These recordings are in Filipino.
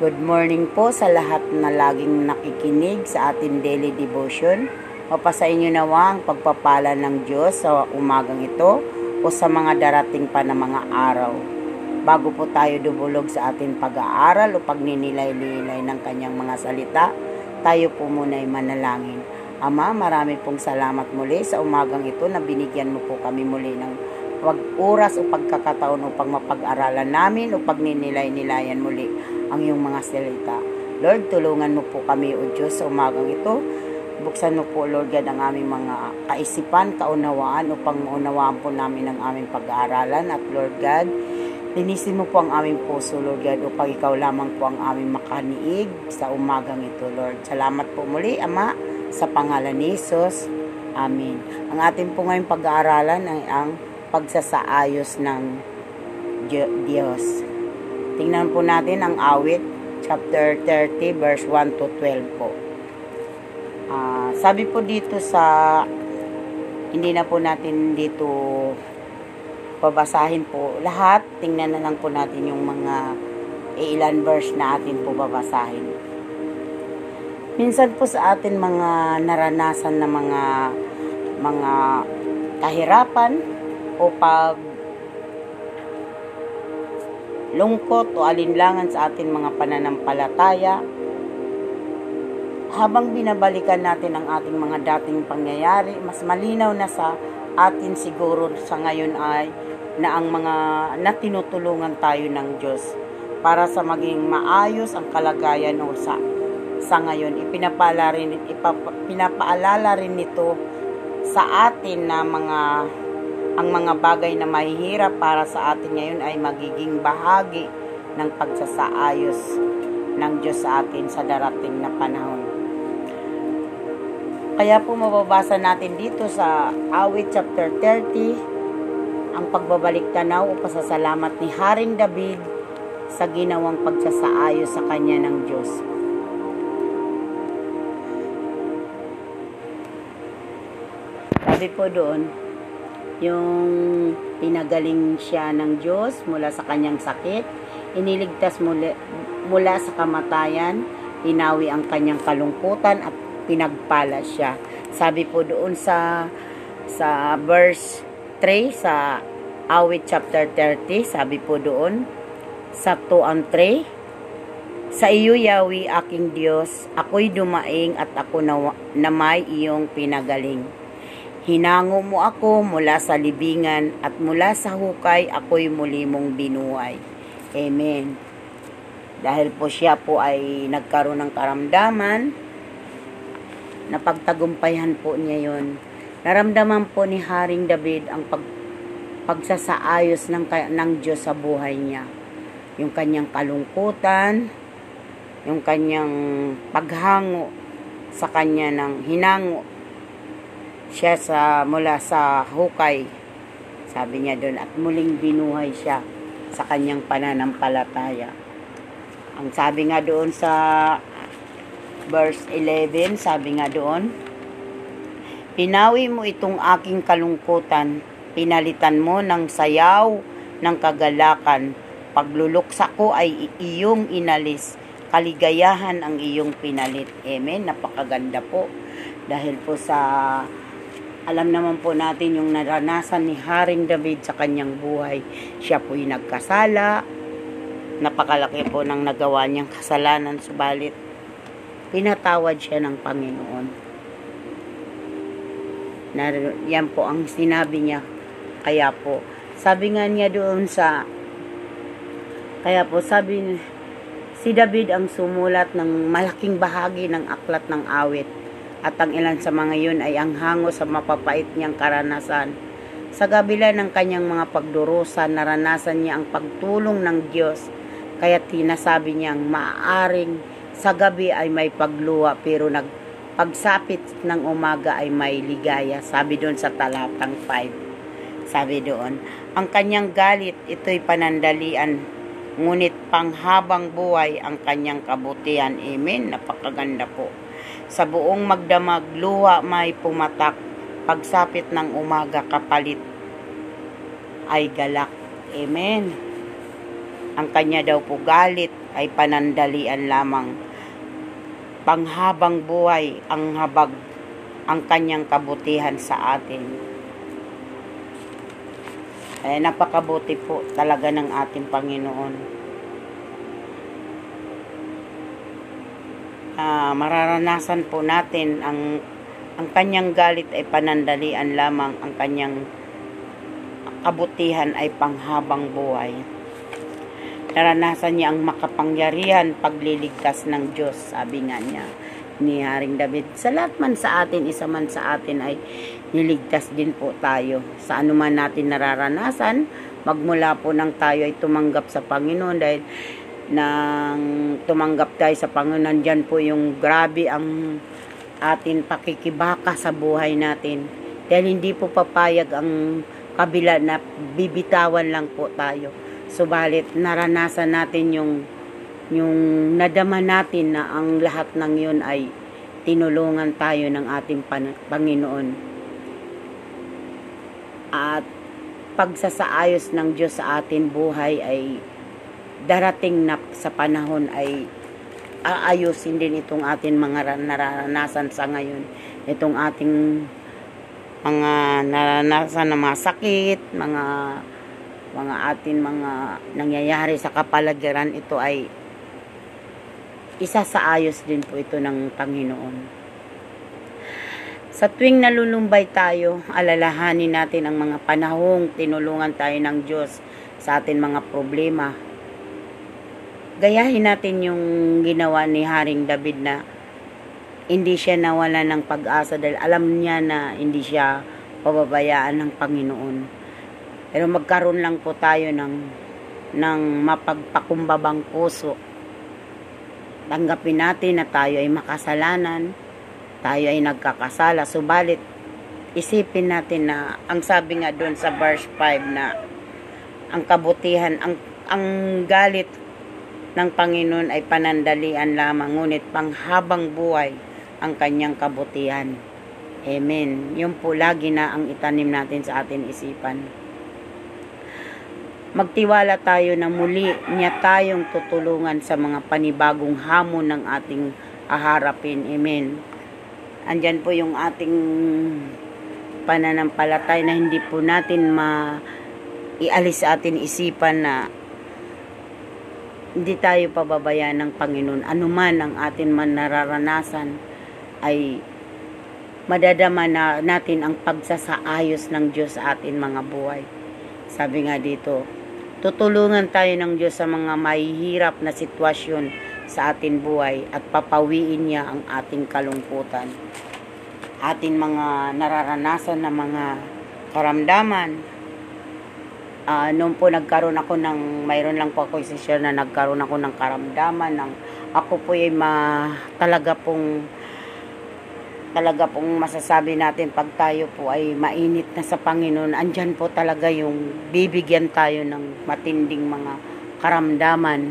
Good morning po sa lahat na laging nakikinig sa ating daily devotion. Mapasa inyo nawa ang pagpapala ng Diyos sa umagang ito o sa mga darating pa na mga araw. Bago po tayo dumulog sa ating pag-aaral o pagninilay-nilay ng kanyang mga salita, tayo po muna ay manalangin. Ama, marami pong salamat muli sa umagang ito na binigyan mo po kami muli ng oras o pagkakataon upang mapag-aralan namin o pagninilay-nilayan muli ang iyong mga salita. Lord, tulungan mo po kami o Diyos sa umagang ito. Buksan mo po, Lord, yan ang aming mga kaisipan, kaunawaan upang maunawaan po namin ang aming pag-aaralan. At Lord God, linisin mo po ang aming puso, Lord God, upang ikaw lamang po ang aming makaniig sa umagang ito, Lord. Salamat po muli, Ama, sa pangalan ni Jesus. Amen. Ang ating po ngayong pag-aaralan ay ang pagsasaayos ng Diyos. Tingnan po natin ang awit, chapter 30, verse 1 to 12 po. Sabi po dito sa, hindi na po natin dito babasahin po lahat. Tingnan na lang po natin yung mga ilan verse na atin po babasahin. Minsan po sa atin mga naranasan na mga kahirapan, o pag lungkot o alinlangan sa ating mga pananampalataya, habang binabalikan natin ang ating mga dating pangyayari, mas malinaw na sa atin siguro sa ngayon ay na ang mga natinutulungan tayo ng Diyos para sa maging maayos ang kalagayan o sa ngayon. Pinapaalala rin nito sa atin na ang mga bagay na mahihirap para sa atin ngayon ay magiging bahagi ng pagsasaayos ng Diyos sa atin sa darating na panahon. Kaya po mababasa natin dito sa awit chapter 30 ang pagbabalik tanaw o pasasalamat ni Haring David sa ginawang pagsasaayos sa kanya ng Diyos. Sabi po doon, yung pinagaling siya ng Diyos mula sa kanyang sakit, iniligtas mula sa kamatayan, inawi ang kanyang kalungkutan at pinagpala siya. Sabi po doon sa verse 3 sa awit chapter 30, sabi po doon sa 2 and 3, sa iyo Yahweh aking Diyos, ako'y dumaing at ako na may iyong pinagaling. Hinango mo ako mula sa libingan at mula sa hukay ako'y muli mong binuhay. Amen. Dahil po siya po ay nagkaroon ng karamdaman, napagtagumpayan po niya yun. Naramdaman po ni Haring David ang pagsasaayos ng Diyos sa buhay niya. Yung kanyang kalungkutan, yung kanyang paghango sa kanya ng hinango siya mula sa hukay, sabi niya doon, at muling binuhay siya sa kanyang pananampalataya. Ang sabi nga doon sa verse 11, sabi nga doon, pinawi mo itong aking kalungkutan, pinalitan mo ng sayaw ng kagalakan, pagluluksa ko ay iyong inalis, kaligayahan ang iyong pinalit. Amen. Napakaganda po, dahil po sa alam naman po natin yung naranasan ni Haring David sa kanyang buhay. Siya po'y nagkasala. Napakalaki po ng nagawa niyang kasalanan. Subalit, pinatawad siya ng Panginoon. Yan po ang sinabi niya. Kaya po, sabi nga niya doon sa... Kaya po, sabi si David ang sumulat ng malaking bahagi ng aklat ng awit. At ang ilan sa mga yun ay ang hango sa mapapait niyang karanasan. Sa kabila ng kanyang mga pagdurusa, naranasan niya ang pagtulong ng Diyos. Kaya tinasabi niyang maaaring sa gabi ay may pagluha pero pagsapit ng umaga ay may ligaya. Sabi doon sa talatang 5. Sabi doon, ang kanyang galit ito'y panandalian, ngunit panghabang buhay ang kanyang kabutihan. Amen. Napakaganda po. Sa buong magdamag, luha may pumatak, pagsapit ng umaga kapalit ay galak. Amen. Ang kanya daw po galit ay panandalian lamang. Panghabang buhay ang habag ang kanyang kabutihan sa atin. Eh, napakabuti po talaga ng ating Panginoon. Mararanasan po natin ang kanyang galit ay panandalian lamang, ang kanyang kabutihan ay panghabang buhay. Naranasan niya ang makapangyarihan, pagliligtas ng Diyos, sabi nga niya ni Haring David. Sa lahat man sa atin, isa man sa atin ay niligtas din po tayo. Sa anuman natin nararanasan, magmula po nang tayo ay tumanggap sa Panginoon, dahil nang tumanggap tayo sa Panginoon, dyan po yung grabe ang atin pakikibaka sa buhay natin, dahil hindi po papayag ang kabila na bibitawan lang po tayo. Subalit naranasan natin yung nadama natin na ang lahat ng yun ay tinulungan tayo ng ating Panginoon, at pagsasaayos ng Diyos sa ating buhay ay darating na sa panahon ay aayusin din itong ating mga naranasan sa ngayon. Itong ating mga naranasan na mga sakit, mga atin mga nangyayari sa kapaligiran, ito ay isa sa ayos din po ito ng Panginoon. Sa tuwing nalulumbay tayo, alalahanin natin ang mga panahong tinulungan tayo ng Diyos sa ating mga problema. Gayahin natin yung ginawa ni Haring David na hindi siya nawala ng pag-asa, dahil alam niya na hindi siya pababayaan ng Panginoon. Pero magkaroon lang po tayo ng mapagpakumbabang puso. Tanggapin natin na tayo ay makasalanan, tayo ay nagkakasala. Subalit, isipin natin na ang sabi nga doon sa verse 5 na ang kabutihan, ang galit ng Panginoon ay panandalian lamang, ngunit panghabang buhay ang kanyang kabutihan. Amen. Yun po lagi na ang itanim natin sa ating isipan. Magtiwala tayo na muli niya tayong tutulungan sa mga panibagong hamon ng ating aharapin. Amen. Andyan po yung ating pananampalatay na hindi po natin maialis sa ating isipan na hindi tayo pababayaan ng Panginoon. Anuman ang atin man nararanasan, ay madadama na natin ang pagsasaayos ng Diyos sa atin mga buhay. Sabi nga dito, tutulungan tayo ng Diyos sa mga mahihirap na sitwasyon sa atin buhay, at papawiin niya ang ating kalungkutan. Atin mga nararanasan na mga karamdaman. Noon po mayroon lang po ako i-share na nagkaroon ako ng karamdaman ng ako po ay talaga pong masasabi natin pag tayo po ay mainit na sa Panginoon, andyan po talaga yung bibigyan tayo ng matinding mga karamdaman,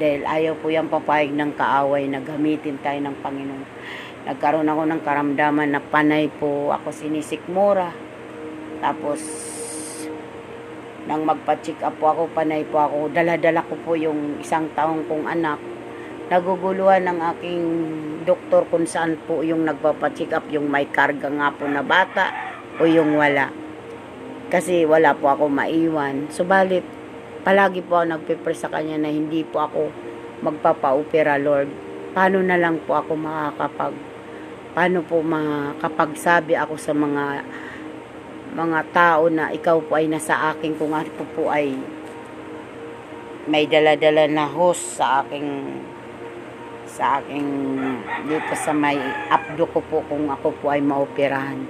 dahil ayaw po yung papayag ng kaaway na gamitin tayo ng Panginoon. Nagkaroon ako ng karamdaman na panay po ako sinisikmura, tapos nang magpa-check up po ako, panay po ako, dala-dala ko po yung isang taong kong anak. Naguguluhan ng aking doktor kung saan po yung nagpa-check up, yung may karga nga po na bata o yung wala. Kasi wala po ako maiwan. Subalit, palagi po ako nagpe-pray sa kanya na hindi po ako magpapa-opera, Lord. Paano na lang po ako makakapagsabi ako sa mga tao na ikaw po ay nasa akin, kung ako po ay may dala-dala na host sa aking dito sa may abdo ko po, kung ako po ay maoperahan.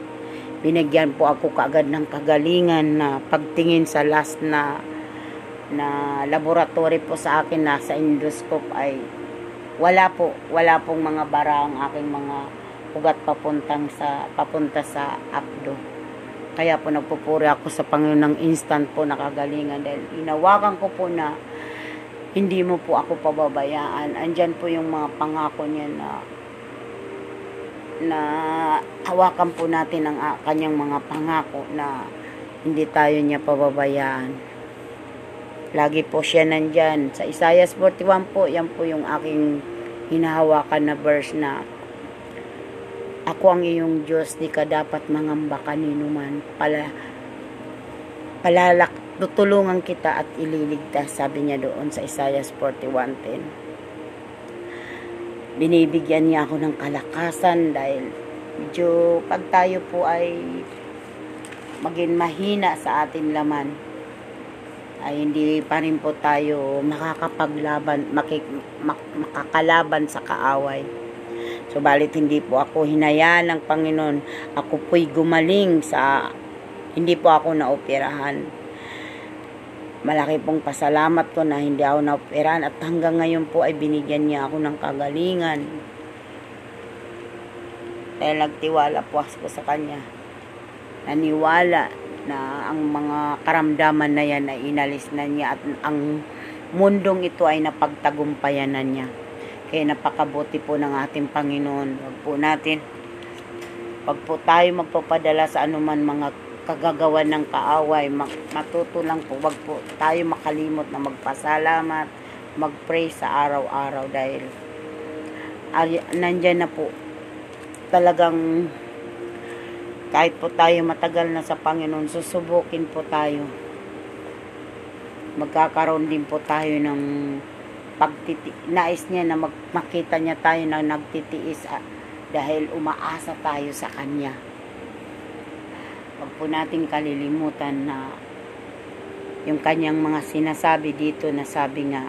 Binigyan po ako kaagad ng kagalingan na pagtingin sa last na laboratory po sa akin na sa endoscope ay wala pong mga bara ang aking mga ugat papunta sa abdo. Kaya po nagpupuri ako sa Panginoon ng instant po nakagalingan, dahil inawakan ko po na hindi mo po ako pababayaan. Andyan po yung mga pangako niya na hawakan po natin ang kanyang mga pangako na hindi tayo niya pababayaan. Lagi po siya nandyan. Sa Isaiah 41 po, yan po yung aking hinahawakan na verse na ako ang iyong Diyos, di ka dapat mangamba kanino man. Tutulungan kita at ililigtas, sabi niya doon sa Isaiah 41:10. Binibigyan niya ako ng kalakasan dahil medyo pag tayo po ay maging mahina sa ating laman ay hindi pa rin po tayo makakapaglaban, makakalaban sa kaaway. So balit hindi po ako hinayaan ng Panginoon, ako po'y gumaling sa hindi po ako naoperahan. Malaki pong pasalamat ko na hindi ako naoperahan at hanggang ngayon po ay binigyan niya ako ng kagalingan. Dahil nagtiwala po ako sa kanya. Naniwala na ang mga karamdaman na yan ay inalis na niya at ang mundong ito ay napagtagumpayan na niya. Kaya napakabuti po ng ating Panginoon. Wag po tayo magpapadala sa anuman mga kagagawan ng kaaway, matuto lang po. Wag po tayo makalimot na magpasalamat, mag-pray sa araw-araw dahil nandyan na po talagang kahit po tayo matagal na sa Panginoon, susubukin po tayo. Magkakaroon din po tayo ng nais niya na makita niya tayo na nagtitiis dahil umaasa tayo sa Kanya. Huwag po nating kalilimutan na yung Kanyang mga sinasabi dito na sabi nga,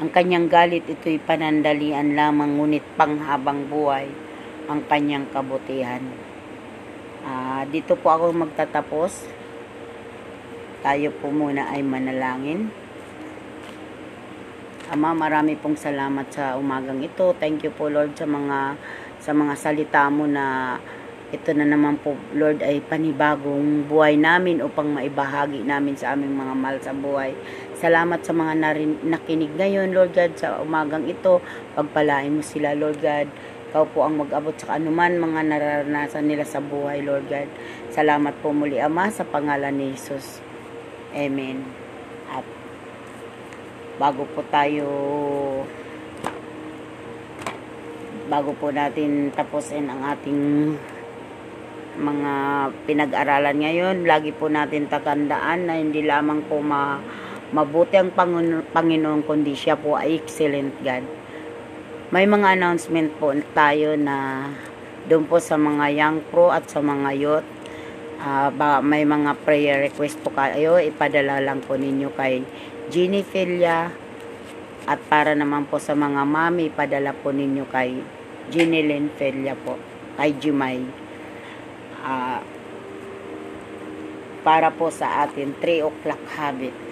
ang Kanyang galit ito'y panandalian lamang ngunit panghabang buhay ang Kanyang kabutihan. Dito po ako magtatapos. Tayo po muna ay manalangin. Ama, marami pong salamat sa umagang ito. Thank you po Lord sa mga salita mo na ito na naman po Lord ay panibagong buhay namin upang maibahagi namin sa aming mga mahal sa buhay. Salamat sa mga nakinig ngayon Lord God sa umagang ito. Pagpalain mo sila Lord God. Ikaw po ang mag-abot sa anuman mga nararanasan nila sa buhay, Lord God. Salamat po muli, Ama, sa pangalan ni Jesus. Amen. At bago po natin tapusin ang ating mga pinag-aralan ngayon, lagi po natin tatandaan na hindi lamang po mabuti ang Panginoon, kundi siya po ay excellent God. May mga announcement po tayo na doon po sa mga young pro at sa mga youth. May mga prayer request po kayo, ipadala lang po ninyo kay Jeannie Filia. At para naman po sa mga mami, ipadala po ninyo kay Jeannie Lynn Filia po, kay Jimay. Para po sa atin, 3 o'clock habit.